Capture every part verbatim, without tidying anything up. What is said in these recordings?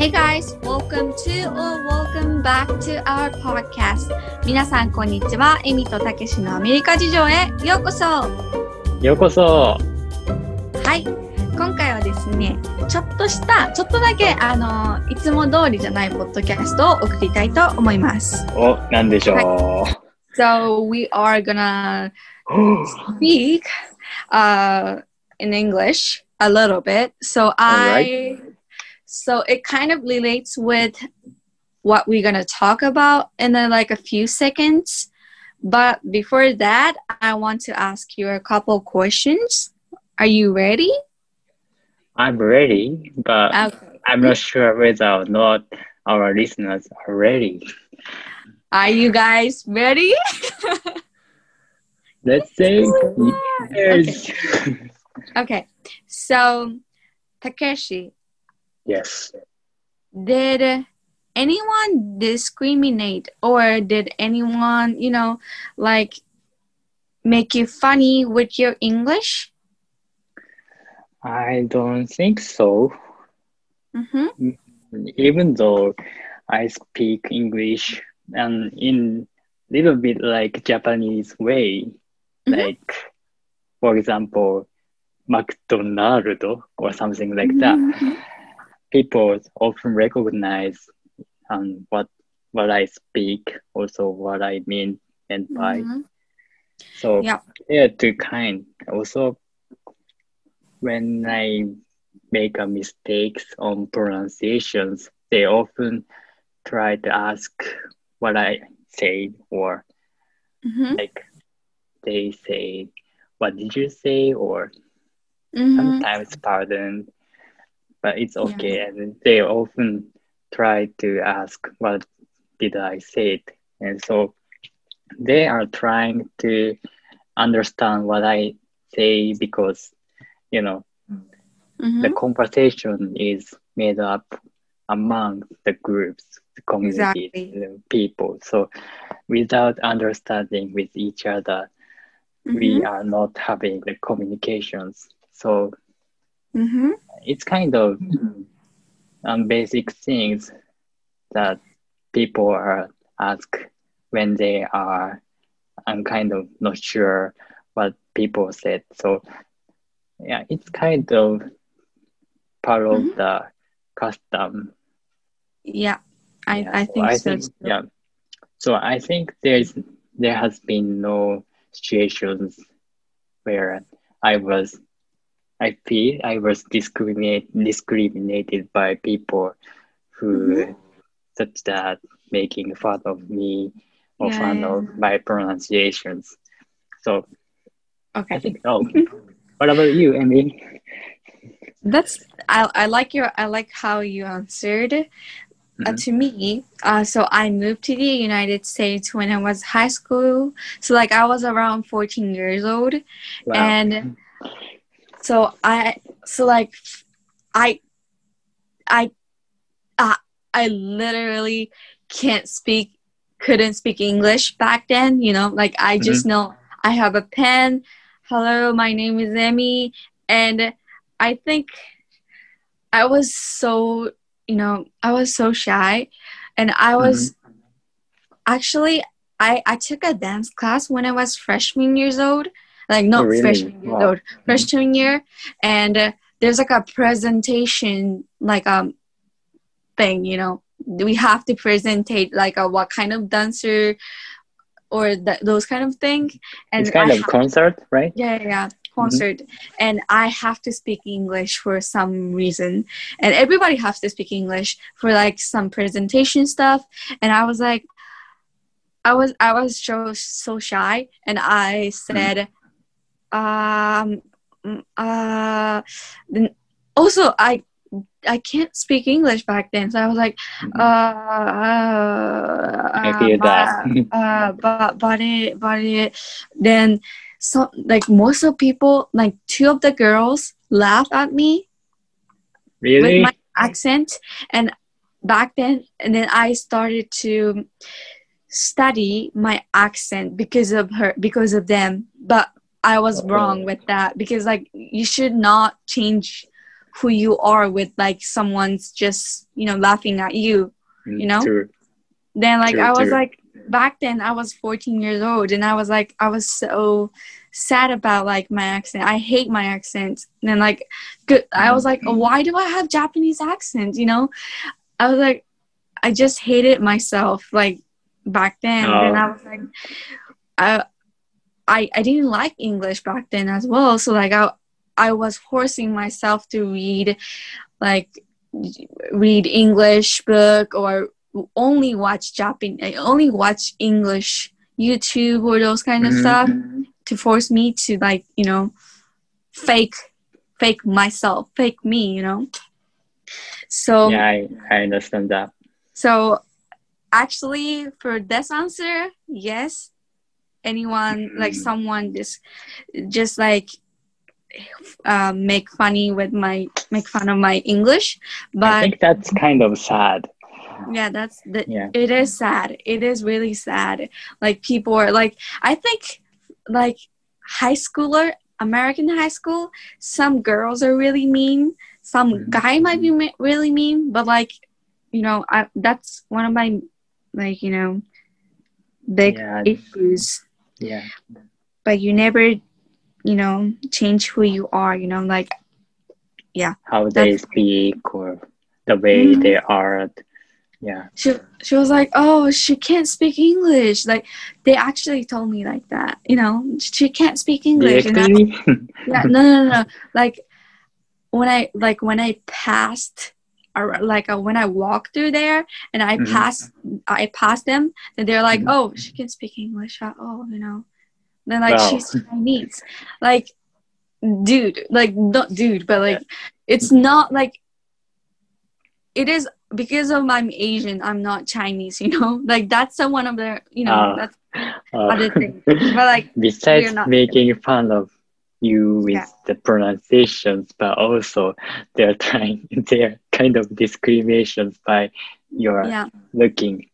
Hey guys, welcome to or welcome back to our podcast. 皆さんこんにちは。エミとたけしのアメリカ事情へようこそ。ようこそ。はい、今回はですね、ちょっとしたちょっとだけあのいつも通りじゃないポッドキャストを送りたいと思います。お、なんでしょう。はい、So we are gonna speak、uh, in English a little bit. So I.So it kind of relates with what we're going to talk about in the, like a few seconds. But before that, I want to ask you a couple questions. Are you ready? I'm ready, but okay. I'm not sure whether or not our listeners are ready. Are you guys ready? Let's say yes. Okay. Okay. So, Takeshi.Yes. Did anyone discriminate or did anyone, you know, like make you funny with your English? I don't think so. Mm-hmm. Even though I speak English and in a little bit like Japanese way, mm-hmm. like, for example, McDonald's or something like that.、Mm-hmm.People often recognize、um, what, what I speak, also what I mean and by.、Mm-hmm. So、yeah. they are two kinds. Also, when I make a mistakes on pronunciations, they often try to ask what I said or、mm-hmm. like they say, what did you say? Or、mm-hmm. sometimes pardon.But it's okay,、yeah. and they often try to ask, what did I say? And so they are trying to understand what I say because, you know,、mm-hmm. the conversation is made up among the groups, the communities,、exactly. the people. So without understanding with each other,、mm-hmm. we are not having the communications. So...Mm-hmm. It's kind of um, basic things that people are asked when they are, I'm kind of not sure what people said. So, yeah, it's kind of part of、mm-hmm. the custom. Yeah, I, yeah, I, so think, I so think so. Yeah. So I think there's, there has been no situations where I was...I feel I was discriminate, discriminated by people who、mm-hmm. such that making fun of me or、yeah. fun of my pronunciations. So, okay. I think, oh, what about you, Amy? That's, I, I, like your, I like how you answered、mm-hmm. uh, to me. Uh, so I moved to the United States when I was high school. So like I was around fourteen years old、wow. and...So I, so like, I, I, uh, I literally can't speak, couldn't speak English back then, you know, like I just、mm-hmm. know I have a pen. Hello, my name is Emmy. And I think I was so, you know, I was so shy and I was、mm-hmm. actually, I, I took a dance class when I was freshman years old.Like, not、oh, really? freshman year, wow. no, freshman year. And、uh, there's, like, a presentation, like, um, thing, you know. We have to presentate, like, a, what kind of dancer or th- those kind of thing. And it's kind I of ha- concert, right? Yeah, yeah, yeah, concert.、Mm-hmm. And I have to speak English for some reason. And everybody has to speak English for, like, some presentation stuff. And I was, like, I was, I was so, so shy. And I said,、mm-hmm.Um, uh, then also, I, I can't speak English back then. So I was like, uh, uh, I feel that. uh, but, but it, but it, then, so, like, most of people, like, two of the girls laughed at me. Really? With my accent. And back then, and then I started to study my accent because of her, because of them. But,I was wrong with that because, like, you should not change who you are with like someone's just, you know, laughing at you, you know? True. Then like true, I was true. like, back then I was fourteen years old and I was like, I was so sad about like my accent. I hate my accent. And then like, good, I was like, why do I have Japanese accent? You know, I was like, I just hated myself like back then. Oh. And I was like, I, I, I didn't like English back then as well. So like I, I was forcing myself to read, like read English book or only watch Japanese, only watch English YouTube or those kind of mm-hmm. stuff to force me to like, you know, fake, fake myself, fake me, you know? So yeah, I, I understand that. So actually for this answer, yes, anyone, mm-hmm. like someone just, just like, Uh, make funny with my make fun of my English, but I think that's kind of sad. Yeah, that's the, yeah. It is sad. It is really sad. Like people are like, I think like high schooler, American high school. Some girls are really mean. Some mm-hmm. guy might be ma- really mean. But like, you know, I, that's one of my like you know big yeah. issues. Yeah. But you never. You know, change who you are, you know, like, yeah. How they speak or the way mm-hmm. they are, yeah. She she was like, oh, she can't speak English. Like, they actually told me like that, you know, she can't speak English. You know? yeah, no, no, no, no. Like, when I, like, when I passed, or like, uh, when I walked through there and I mm-hmm. passed, I passed them, and they're like, mm-hmm. oh, she can speak English at all, you know. Then like wow. she's Chinese, like dude, like not dude, but like it's not like it is because of I'm Asian, I'm not Chinese, you know. Like that's the one of the you know uh, that's uh, other thing. But like besides not making there. fun of you with yeah. the pronunciations, but also they're trying they're kind of discriminations by your yeah. looking.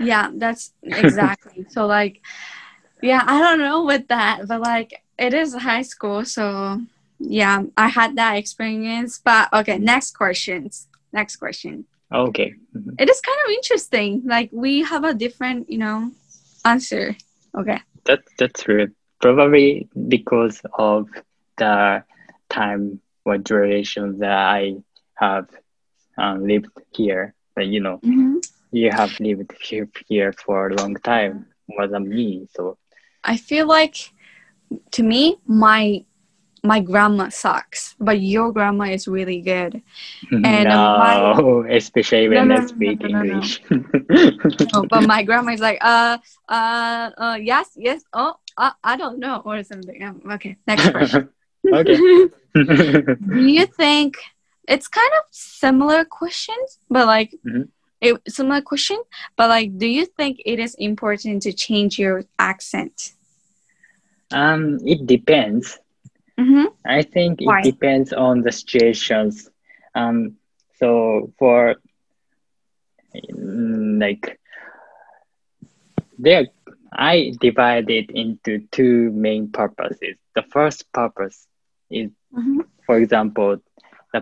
Yeah, that's exactly so like. Yeah, I don't know with that, but like it is high school, so yeah, I had that experience. But okay, next questions. Next question. Okay. Mm-hmm. It is kind of interesting. Like we have a different, you know, answer. Okay. That that's true. Probably because of the time or duration that I have um, lived here. But you know, mm-hmm. you have lived here, here for a long time, more than me. So. I feel like, to me, my my grandma sucks, but your grandma is really good. And no, my, especially when no, no, I speak no, no, no, English. No, no. no, but my grandma is like, uh, uh, uh yes, yes, oh, uh, I don't know, or something. Um, okay, next question. okay. Do you think it's kind of similar questions, but like. Mm-hmm. It, similar question, but like, do you think it is important to change your accent? Um, it depends. Mm-hmm. I think Why? It depends on the situations. Um, so for like, there, I divide it into two main purposes. The first purpose is, mm-hmm. for example, the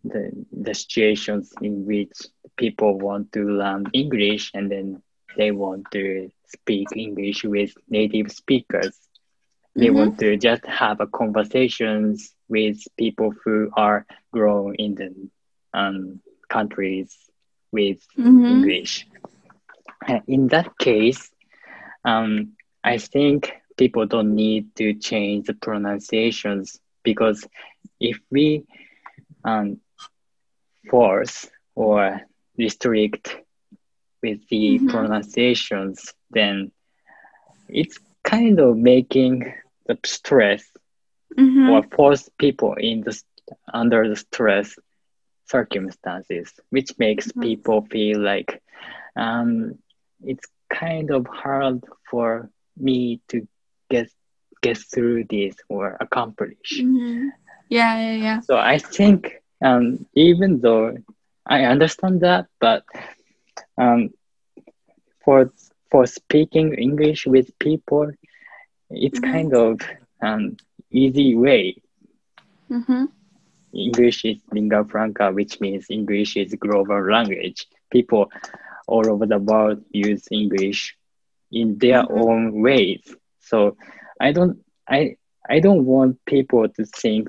The, the situations in which people want to learn English and then they want to speak English with native speakers. They mm-hmm. want to just have a conversations with people who are grown in the um, countries with mm-hmm. English. And in that case, um, I think people don't need to change the pronunciations because if we um, force or restrict with the mm-hmm. pronunciations, then it's kind of making the stress mm-hmm. or force people in the under the stress circumstances, which makes mm-hmm. people feel like um, it's kind of hard for me to get get through this or accomplish. Mm-hmm. Yeah, yeah, yeah. So I think Um, even though I understand that, but um, for for speaking English with people, it's mm-hmm. kind of an um, easy way. Mm-hmm. English is lingua franca, which means English is global language. People all over the world use English in their mm-hmm. own ways. So I don't, I, I don't want people to think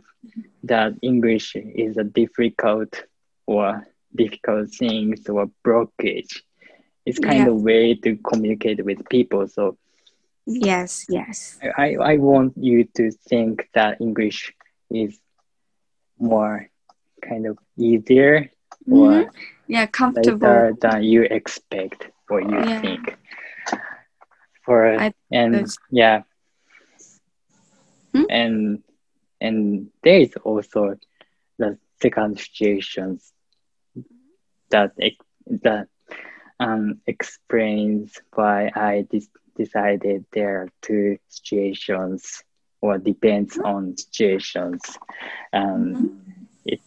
that English is a difficult or difficult thing or blockage. It's kind yeah. of way to communicate with people. So yes, yes. I, I want you to think that English is more kind of easier mm-hmm. or yeah, comfortable than you expect or you yeah. think. For I, and that's... yeah, hmm? and and there is also the second situations that that um explains why I dis- decided there are two situations. Or depends on situations. Um, mm-hmm. it,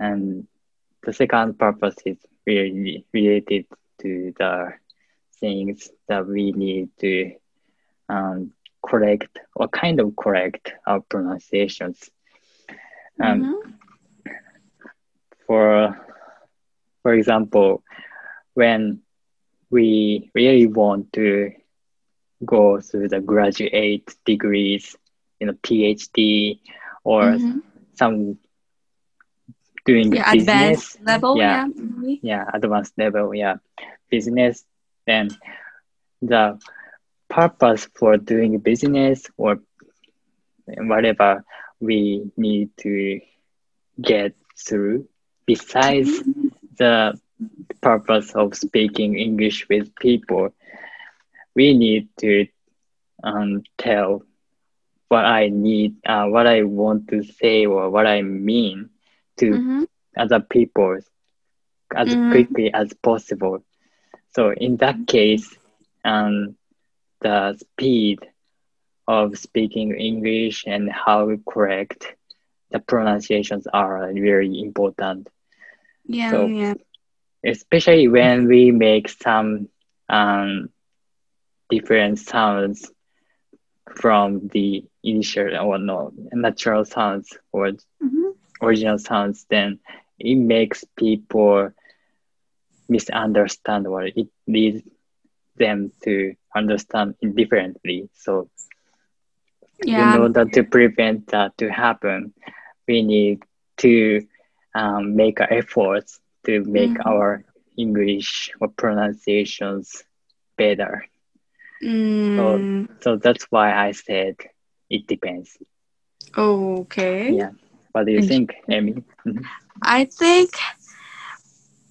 and the second purpose is really related to the things that we need to um, correct or kind of correct our pronunciations. Um, mm-hmm. For for example, when we really want to go through the graduate degrees, you know, PhD or mm-hmm. some doing yeah, business advanced level, yeah, yeah. Mm-hmm. yeah, advanced level, yeah, business. Then the purpose for doing business or whatever we need to get through, besides mm-hmm. the purpose of speaking English with people, we need to um, tell. What I need, uh, what I want to say, or what I mean to mm-hmm. other people as mm-hmm. quickly as possible. So in that case, um, the speed of speaking English and how correct the pronunciations are very important. Yeah, so, yeah. Especially when we make some um, different sounds from the initial or no natural sounds or mm-hmm. original sounds, then it makes people misunderstand or it leads them to understand differently. So yeah. in order to prevent that to happen, we need to um, make efforts to make mm-hmm. our English or pronunciations better. Mm. So, so that's why I said it depends. Oh, okay. Yeah. What do you think, Amy? I think,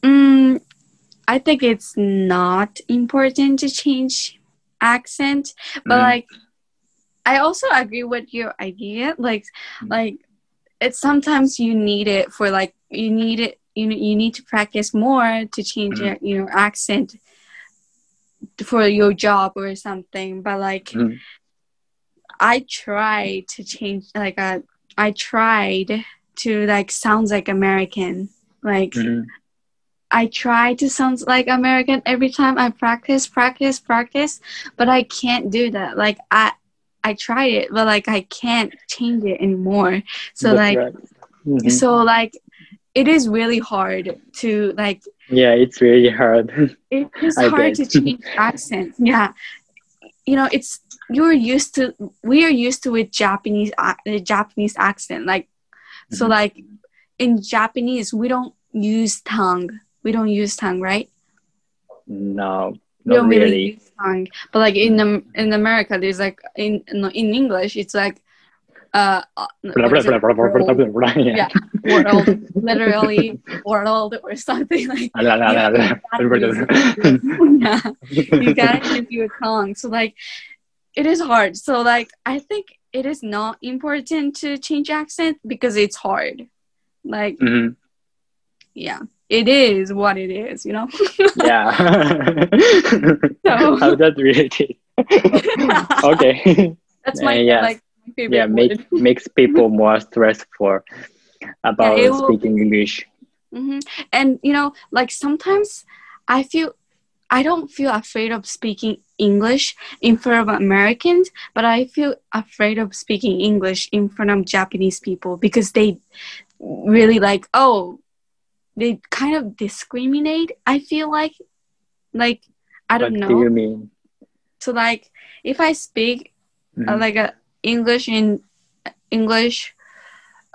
um, I think it's not important to change accent, but mm. like, I also agree with your idea. Like, mm. like, it's sometimes you need it for like you need it. You know, you need to practice more to change mm. your you know accent. For your job or something, but like mm. I tried to change like uh, I tried to like sounds like American like mm. I try to sound like American every time I practice practice practice but I can't do that. Like I I tried it but like I can't change it anymore. So That's like right. mm-hmm. so like it is really hard to like yeah, it's really hard. It is I hard bet. to change accent. Yeah, you know, it's you're used to. We are used to a Japanese, uh, a Japanese accent. Like, mm-hmm. so like in Japanese, we don't use tongue. We don't use tongue, right? No, not we don't really. really use tongue. But like in um, in America, there's like in in English, it's like. Uh, blah, blah, blah, blah, blah, blah, blah, yeah, yeah. World, literally world or something like that. Yeah, you gotta use your tongue. So like, it is hard. So like, I think it is not important to change accent because it's hard. Like, mm-hmm. yeah, it is what it is, you know? Yeah. So, how that related? Okay. That's my uh, yeah. like. Yeah, make, makes people more stressful about yeah, speaking will... English. Mm-hmm. And, you know, like sometimes I feel, I don't feel afraid of speaking English in front of Americans, but I feel afraid of speaking English in front of Japanese people because they, really like, oh, they kind of discriminate, I feel like. Like, I don't know. What do you mean? So, like, if I speak mm-hmm. uh, like a English in English,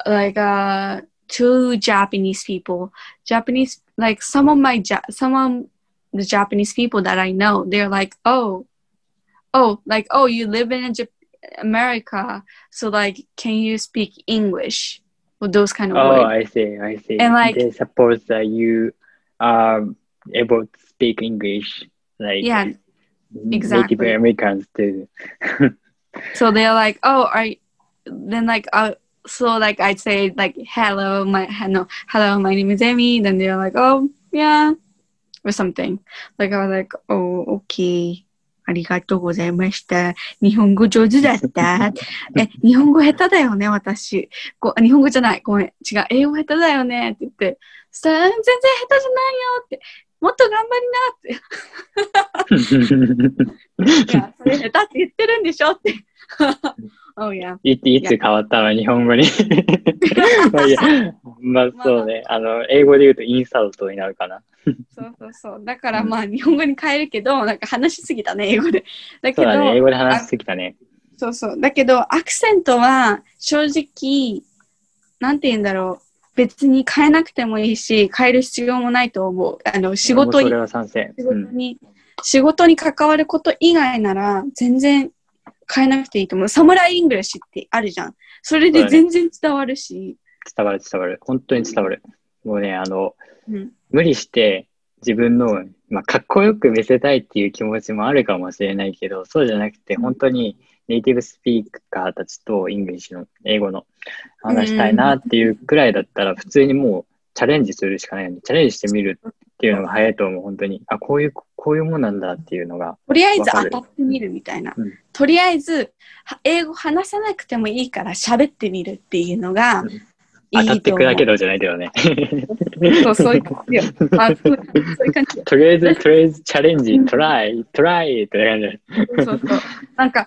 like uh, to Japanese people, Japanese, like some of my, ja- some of the Japanese people that I know, they're like, oh, oh, like, oh, you live in Japan. America, so like, can you speak English? Or those kind of oh, words. Oh, I see, I see. And like, they suppose that you are able to speak English, like yeah, exactly. Native Americans do. So they're like, oh, are you? Then like, uh, so like I'd say like, hello, my no, hello, my name is Amy. Then they're like, oh, yeah, or something. Like I was like, oh, okay. ありがとうございました。日本語上手だった。え、日本語下手だよね、私。こう、日本語じゃない。ごめん。違う。英語下手だよね。って言って。そしたら、全然下手じゃないよって。もっと頑張りなって。いや、それ下手って言ってるんでしょって。oh, yeah. い, いつ変わったの日本語にまあいや。まあそうね。あの、英語で言うとインサルトになるかな。そうそうそう。だからまあ日本語に変えるけど、なんか話しすぎたね、英語で。だけど、そうだね、英語で話しすぎたね。そうそう。だけど、アクセントは正直、なんて言うんだろう。別に変えなくてもいいし、変える必要もないと思う。あの、仕事に、それは賛成。仕事に、うん、仕事に関わること以外なら、全然変えなくていいと思う。サムライイングリッシュってあるじゃん。それで全然伝わるし。伝わる伝わる。本当に伝わる。もうね、あの、うん、無理して自分の、まあ、かっこよく見せたいっていう気持ちもあるかもしれないけど、そうじゃなくて、本当にネイティブスピーカーたちとイングリッシュの英語の話したいなっていうくらいだったら、普通にもうチャレンジするしかないよね。チャレンジしてみるっていうのが早いと思う、本当に。あ、こういう、こういうもんなんだっていうのが。とりあえず当たってみるみたいな。うん、とりあえず、英語話さなくてもいいから喋ってみるっていうのが、うん当たってくだけどじゃないけどね。そうそういう感じよ。あ、そういう感じ。とりあえずとりあえずチャレンジ、トライ、トライって感じ。そうそう。なんか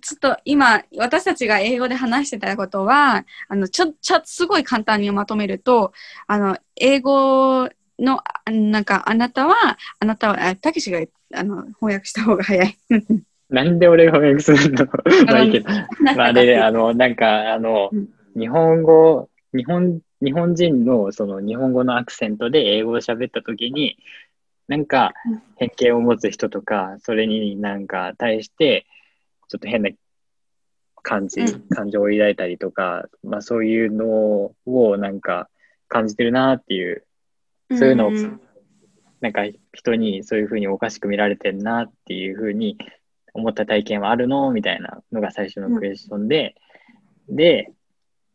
ちょっと今私たちが英語で話してたことは、あのちょちょすごい簡単にまとめると、あの英語のなんかあなたはあなたはたけしがあの翻訳した方が早い。なんで俺が翻訳するの？まあいいけど。まあであのなんかあの日本語日本、日本人のその日本語のアクセントで英語を喋ったときに、なんか偏見を持つ人とか、それになんか対して、ちょっと変な感じ、感情を抱いたりとか、まあそういうのをなんか感じてるなっていう、そういうのを、なんか人にそういうふうにおかしく見られてるなっていうふうに思った体験はあるのみたいなのが最初のクエスチョンで、で、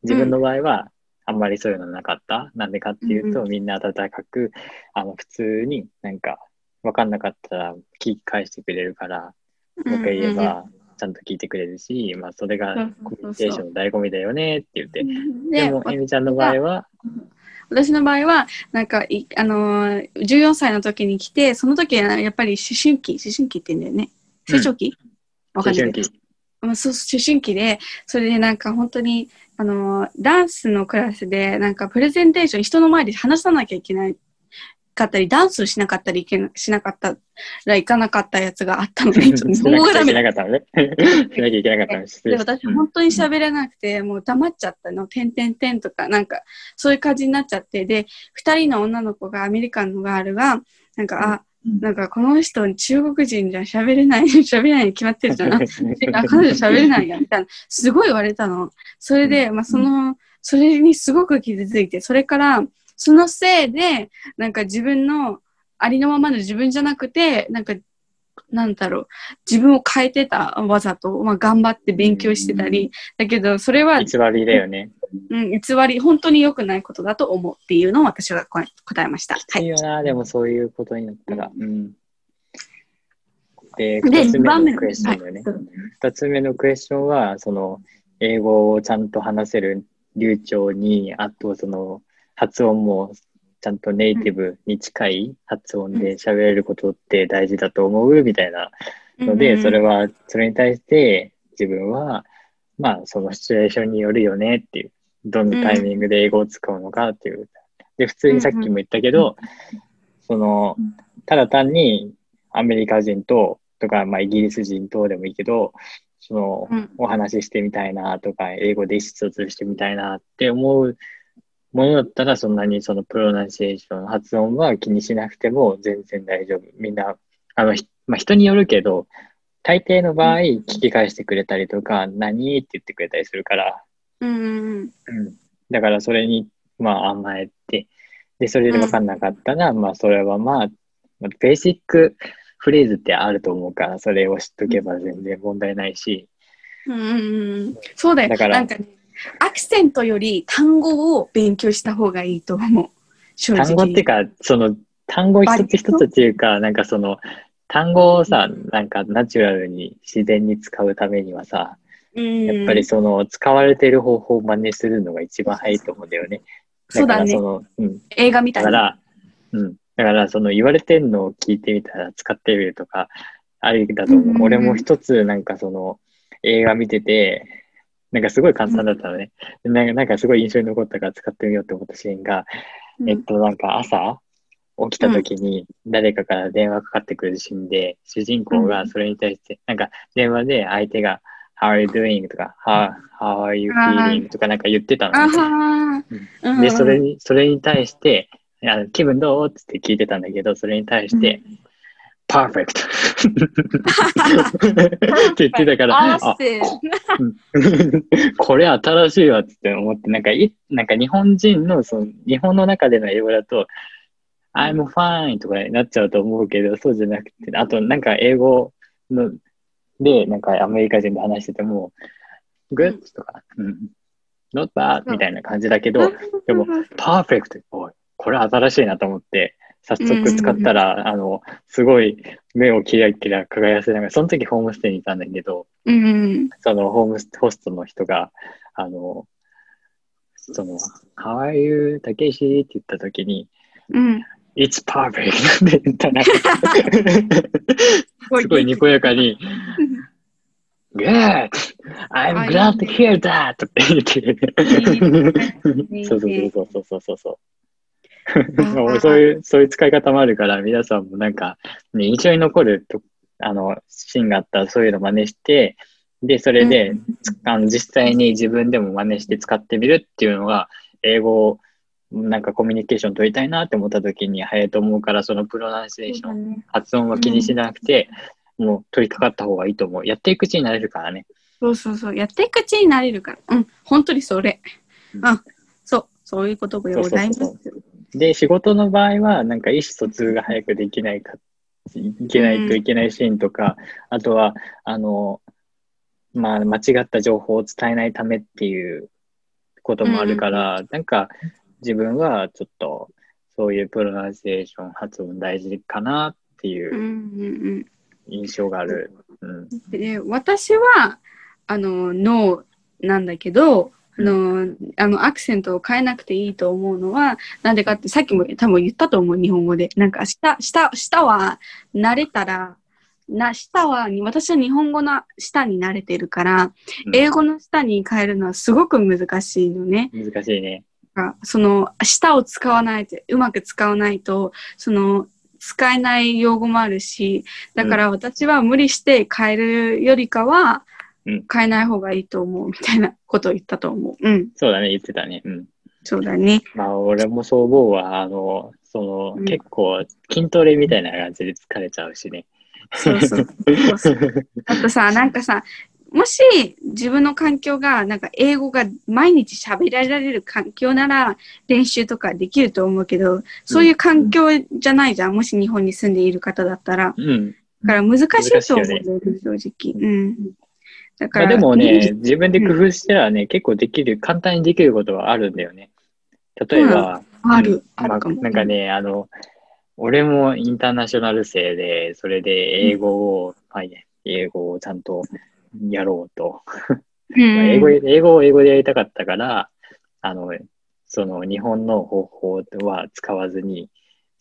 自分の場合は、あんまりそういうのなかった。なんでかっていうと、うん、みんな温かく、あの、普通になんか、わかんなかったら聞き返してくれるから、僕が言えば、ちゃんと聞いてくれるし、うんうん、まあ、それがコミュニケーションの醍醐味だよねって言って。でも、えみちゃんの場合は、私の場合は、なんか、あのー、じゅうよんさいの時に来て、その時はやっぱり思春期、思春期って言うんだよね。成長期、うん、わかんないけど。思春期で、それでなんか本当に、あのダンスのクラスでなんかプレゼンテーション人の前で話さなきゃいけないかったりダンスしなかったりいけなしなかったらいかなかったやつがあったので日本語がダメだったのねしなきゃいけなかったので私本当に喋れなくて、うん、もう黙っちゃったの点点点とかなんかそういう感じになっちゃってでふたりの女の子がアメリカンのガールがなんか、うんあなんかこの人中国人じゃ喋れない喋れないに決まってるじゃんあ彼女喋れないやみたいなすごい言われたのそれで、まあ、そのそれにすごく傷ついてそれからそのせいでなんか自分のありのままの自分じゃなくてなんかなんだろう自分を変えてたわざと、まあ、頑張って勉強してたりだけどそれは偽りだよね、うん、偽り本当に良くないことだと思うっていうのを私が答えましたいいよな、はい、でもそういうことになったら、うんうん、でふたつめのクエスチョンだよね、はい、ふたつめのクエスチョンはその英語をちゃんと話せる流暢にあとその発音もちゃんとネイティブに近い発音で喋れることって大事だと思うみたいなので、それは、それに対して自分は、まあそのシチュエーションによるよねっていう。どのタイミングで英語を使うのかっていう、うん、で普通にさっきも言ったけど、うん、そのただ単にアメリカ人ととか、まあ、イギリス人とでもいいけどその、うん、お話ししてみたいなとか英語で意思疎通してみたいなって思うものだったらそんなにそのプロナンシエーション発音は気にしなくても全然大丈夫。みんなあの、まあ、人によるけど大抵の場合聞き返してくれたりとか、うん、何って言ってくれたりするから、うんうん、だからそれにまあ甘えてでそれで分かんなかったら、うん、まあそれはまあベーシックフレーズってあると思うからそれを知っとけば全然問題ないし、うんうん、そうだよ。だからなんかねアクセントより単語を勉強した方がいいと思う。正直単語っていうかその単語一つ一つっていうかなんかその単語をさ、うん、なんかナチュラルに自然に使うためにはさ、うん、やっぱりその使われている方法を真似するのが一番早いと思うんだよね。そうだね、うん、映画みたいな。だから、うん、だからその言われてるのを聞いてみたら使ってみるとかありだと思う、うんうん、俺も一つなんかその映画見ててなんかすごい簡単だったのね、うん、なんか、なんかすごい印象に残ったから使ってみようと思ったシーンが、うん、えっとなんか朝起きた時に誰かから電話かかってくるシーンで、うん、主人公がそれに対してなんか電話で相手が How are you doing? とか How, How are you feeling? とかなんか言ってたの、ねうん、でそれに、それに対してあの気分どう？って聞いてたんだけどそれに対して、うん、パーフェクトって言ってたからあこれ新しいわって思ってなんか、いなんか日本人の、その日本の中での英語だとI'm fine とかになっちゃうと思うけど、そうじゃなくて、あとなんか英語ので、なんかアメリカ人と話してても、good とか、うん、not bad みたいな感じだけど、でも、perfect これ新しいなと思って、早速使ったら、うんうんうん、あの、すごい目をキラキラ輝かせながら、その時ホームステイにいたんだけど、うんうん、そのホームスホストの人が、あの、その、How are you, たけしって言った時に、うんIt's perfect って言ったらすごいにこやかにGood! I'm glad to hear that! って言ってる。そうそうそうそうそうそういうそういう使い方もあるから皆さんもなんか、ね、印象に残るとあのシーンがあったらそういうの真似してでそれで、うん、あの実際に自分でも真似して使ってみるっていうのが英語をなんかコミュニケーション取りたいなって思った時に早いと思うからそのプロナンシエーション、うん、発音は気にしなくて、うん、もう取り掛かった方がいいと思う。やっていくうちになれるからね。そうそうそうやっていくうちになれるからうん本当にそれ、うん、あそうそういうことでございます。そうそうそうで仕事の場合はなんか意思疎通が早くできないかいけないといけないシーンとか、うん、あとはあの、まあ、間違った情報を伝えないためっていうこともあるから、うん、なんか自分はちょっとそういうプロナンシエーション発音大事かなっていう印象がある、うんうんうん、で私はあのノーなんだけど、うん、あのあのアクセントを変えなくていいと思うのはなんでかってさっきも多分言ったと思う日本語でなんか下、下、下は慣れたらな舌は私は日本語の舌に慣れてるから、うん、英語の舌に変えるのはすごく難しいのね。難しいね。その舌を使わないとうまく使わないとその使えない用語もあるしだから私は無理して変えるよりかは変えない方がいいと思うみたいなことを言ったと思う、うん、そうだね言ってたね、うん、そうだねまあ俺もそう思うわあのその、うん、結構筋トレみたいな感じで疲れちゃうしねそうそうそうそうあとさなんかさもし自分の環境がなんか英語が毎日喋られる環境なら練習とかできると思うけどそういう環境じゃないじゃん、うん、もし日本に住んでいる方だったら、うん、だから難しいと思う正直、うん、だからでもね自分で工夫したらね、うん、結構できる簡単にできることはあるんだよね例えば、うん、ある、うん、あるかも、まあ、なんかねあの俺もインターナショナル生でそれで英語を、うんはいね、英語をちゃんとやろうと英語、英語を英語でやりたかったからあのその日本の方法は使わずに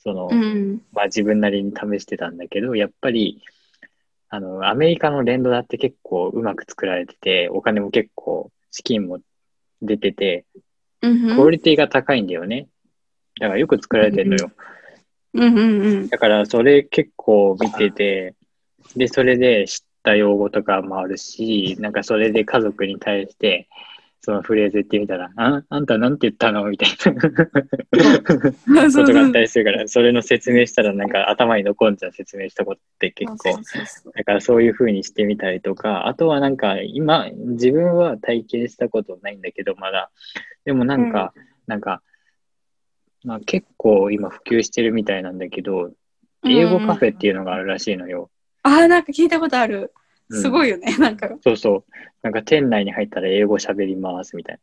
その、うんまあ、自分なりに試してたんだけどやっぱりあのアメリカの連ドラって結構うまく作られててお金も結構資金も出ててうん、クオリティが高いんだよね。だからよく作られてるのよ、うんうんうん、だからそれ結構見てて、でそれで知った用語とかもあるし、なんかそれで家族に対してそのフレーズ言ってみたら、 あ, あんたなんて言ったのみたいなことがあったりするから、それの説明したらなんか頭に残んじゃん、説明したことって結構。だからそういう風にしてみたりとか、あとはなんか今自分は体験したことないんだけどまだ、でもなんか、うん、なんか、まあ、結構今普及してるみたいなんだけど、英語カフェっていうのがあるらしいのよ、うん、あーなんか聞いたことある、すごいよね、うん、なんかそうそう、なんか店内に入ったら英語しゃべりますみたいな。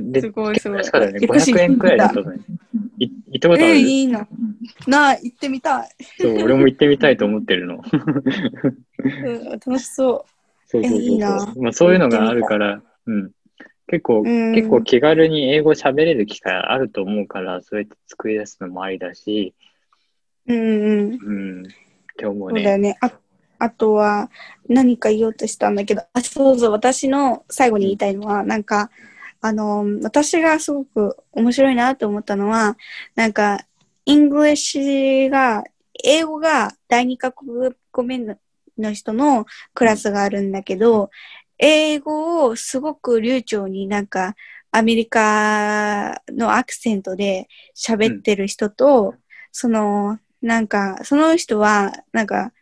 ですごいすごい。だよね、ごひゃくえんくらいだったのに。行ったことある？えー、いいな。なあ、行ってみたい。そう、俺も行ってみたいと思ってるの。うん、楽しそう。そうそうそうそう、えー、いいな。まあ、そういうのがあるから、うん。結構、うん、結構気軽に英語しゃべれる機会あると思うから、そうやって作り出すのもありだし。うんうん。うん。って思うね。そうだよね。ああとは何か言おうとしたんだけど、あ、そうそう、私の最後に言いたいのは、なんか、あの、私がすごく面白いなと思ったのは、なんか、イングリッシュが、英語が第二カ国語目の人のクラスがあるんだけど、英語をすごく流暢になんか、アメリカのアクセントで喋ってる人と、うん、その、なんか、その人は、なんか、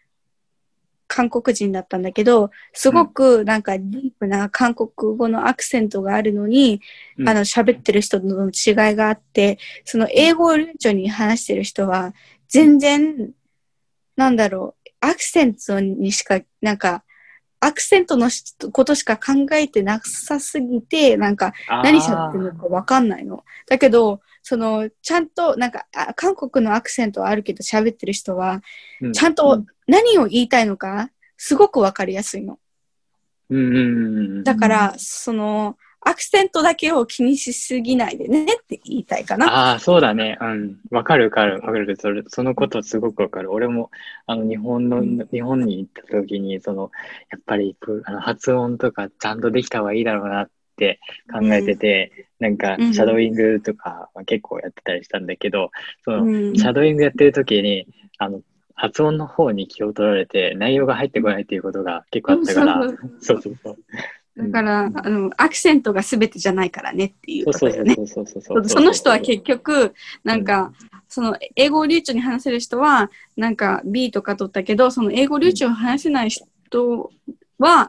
韓国人だったんだけど、すごくなんかディープな韓国語のアクセントがあるのに、うん、あの喋ってる人との違いがあって、その英語を流暢に話してる人は全然、うん、なんだろう、アクセントにしか、なんかアクセントのことしか考えてなさすぎて、なんか何喋ってるのかわかんないの。だけど、そのちゃんとなんか韓国のアクセントはあるけど喋ってる人は、うん、ちゃんと何を言いたいのかすごくわかりやすいの、うんうんうん、だからそのアクセントだけを気にしすぎないでねって言いたいかな。ああ、そうだね、うん、わかるわかるわかる、それ、そのことすごくわかる。俺もあの日本の、うん、日本に行った時にそのやっぱりあの発音とかちゃんとできた方がいいだろうなってって考えてて、うん、なんかシャドーイングとか結構やってたりしたんだけど、その、うん、シャドーイングやってる時にあの発音の方に気を取られて内容が入ってこないっていうことが結構あったから、うん、そうそうそう、だから、うん、あのアクセントが全てじゃないからねっていうことだよね。その人は結局なんか、うん、その英語を流暢に話せる人はなんか B とか取ったけど、その英語流暢を話せない人は、うん、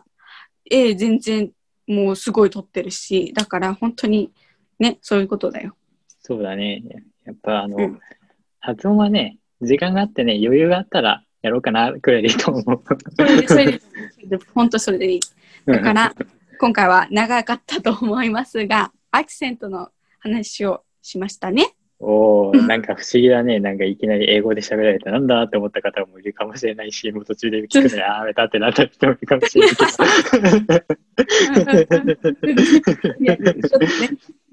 A 全然もうすごい撮ってるし、だから本当にね、そういうことだよ。そうだね、やっぱあの、うん、発音はね、時間があってね、余裕があったらやろうかなくらいでいいと思う。それでそれで本当それでいい。だから今回は長かったと思いますが、アクセントの話をしましたね。おー、なんか不思議だね。なんかいきなり英語で喋られたなんだって思った方もいるかもしれないし、もう途中で聞くのやめたってなった人もいるかもしれないけど、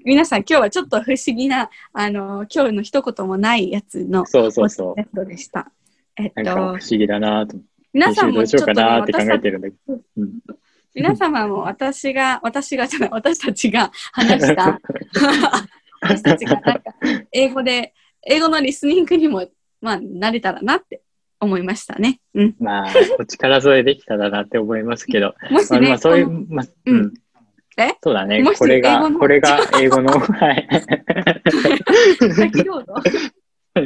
皆さん今日はちょっと不思議な、あの今日の一言もないやつのそうそうそう、でした、えっと、なんか不思議だなと、皆さんもちょっと、ね、どうしようかなって考えてるんだけど、うん、皆様も私が私がじゃない私たちが話した私たちがなんか英語で英語のリスニングにも、まあ、慣れたらなって思いましたね、うん、まあお力添えできたらなって思いますけどもしね、まあ、そういう、まあ、うん、えそうだね、これがこれが英語のはい先どうぞ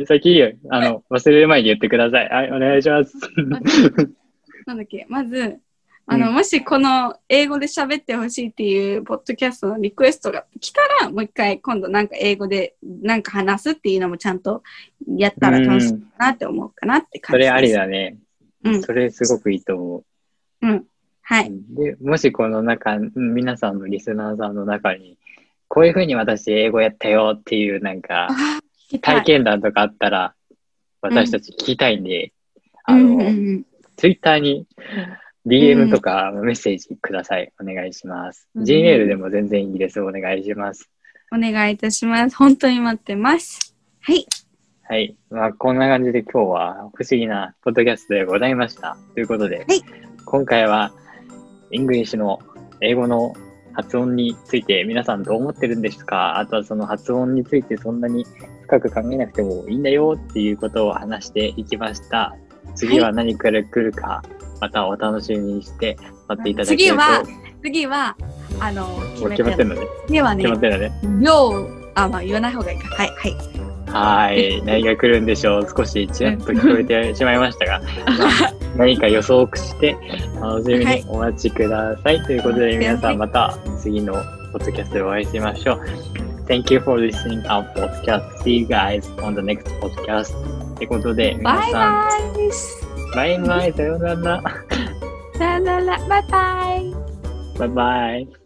先よ、あの忘れる前に言ってください、はい、お願いしますなんだっけ、まずあの、うん、もしこの英語で喋ってほしいっていうポッドキャストのリクエストが来たら、もう一回今度なんか英語でなんか話すっていうのもちゃんとやったら楽しいなって思うかなって感じです。それありだね、うん、それすごくいいと思う、うん、はい。でもしこの中、皆さんのリスナーさんの中にこういうふうに私英語やったよっていうなんか体験談とかあったら私たち聞きたいんで、うん、あの、うんうんうん、ツイッターにディーエム とかメッセージください、うん、お願いします、うん、Gmail でも全然いいです、お願いします、お願いいたします、本当に待ってます、はい、はい。まあ、こんな感じで今日は不思議なポッドキャストでございましたということで、はい、今回はイングリッシュの英語の発音について皆さんどう思ってるんですか？あとはその発音についてそんなに深く考えなくてもいいんだよっていうことを話していきました。次は何から来るか、はい、またお楽しみにして待っていただけると。次は次はあの決めてるので、次はね決まってるので、量あまあ言わない方がいいか。はいはいはい、何が来るんでしょう。少しちらっと聞こえてしまいましたが、まあ、何か予想をして楽しみにお待ちください、はい、ということで皆さんまた次のポッドキャストでお会いしましょう。 Thank you for listening our podcast. See you guys on the next podcast. ということで皆さんバイバイ、さよならさよなら、バイバイバイバイ。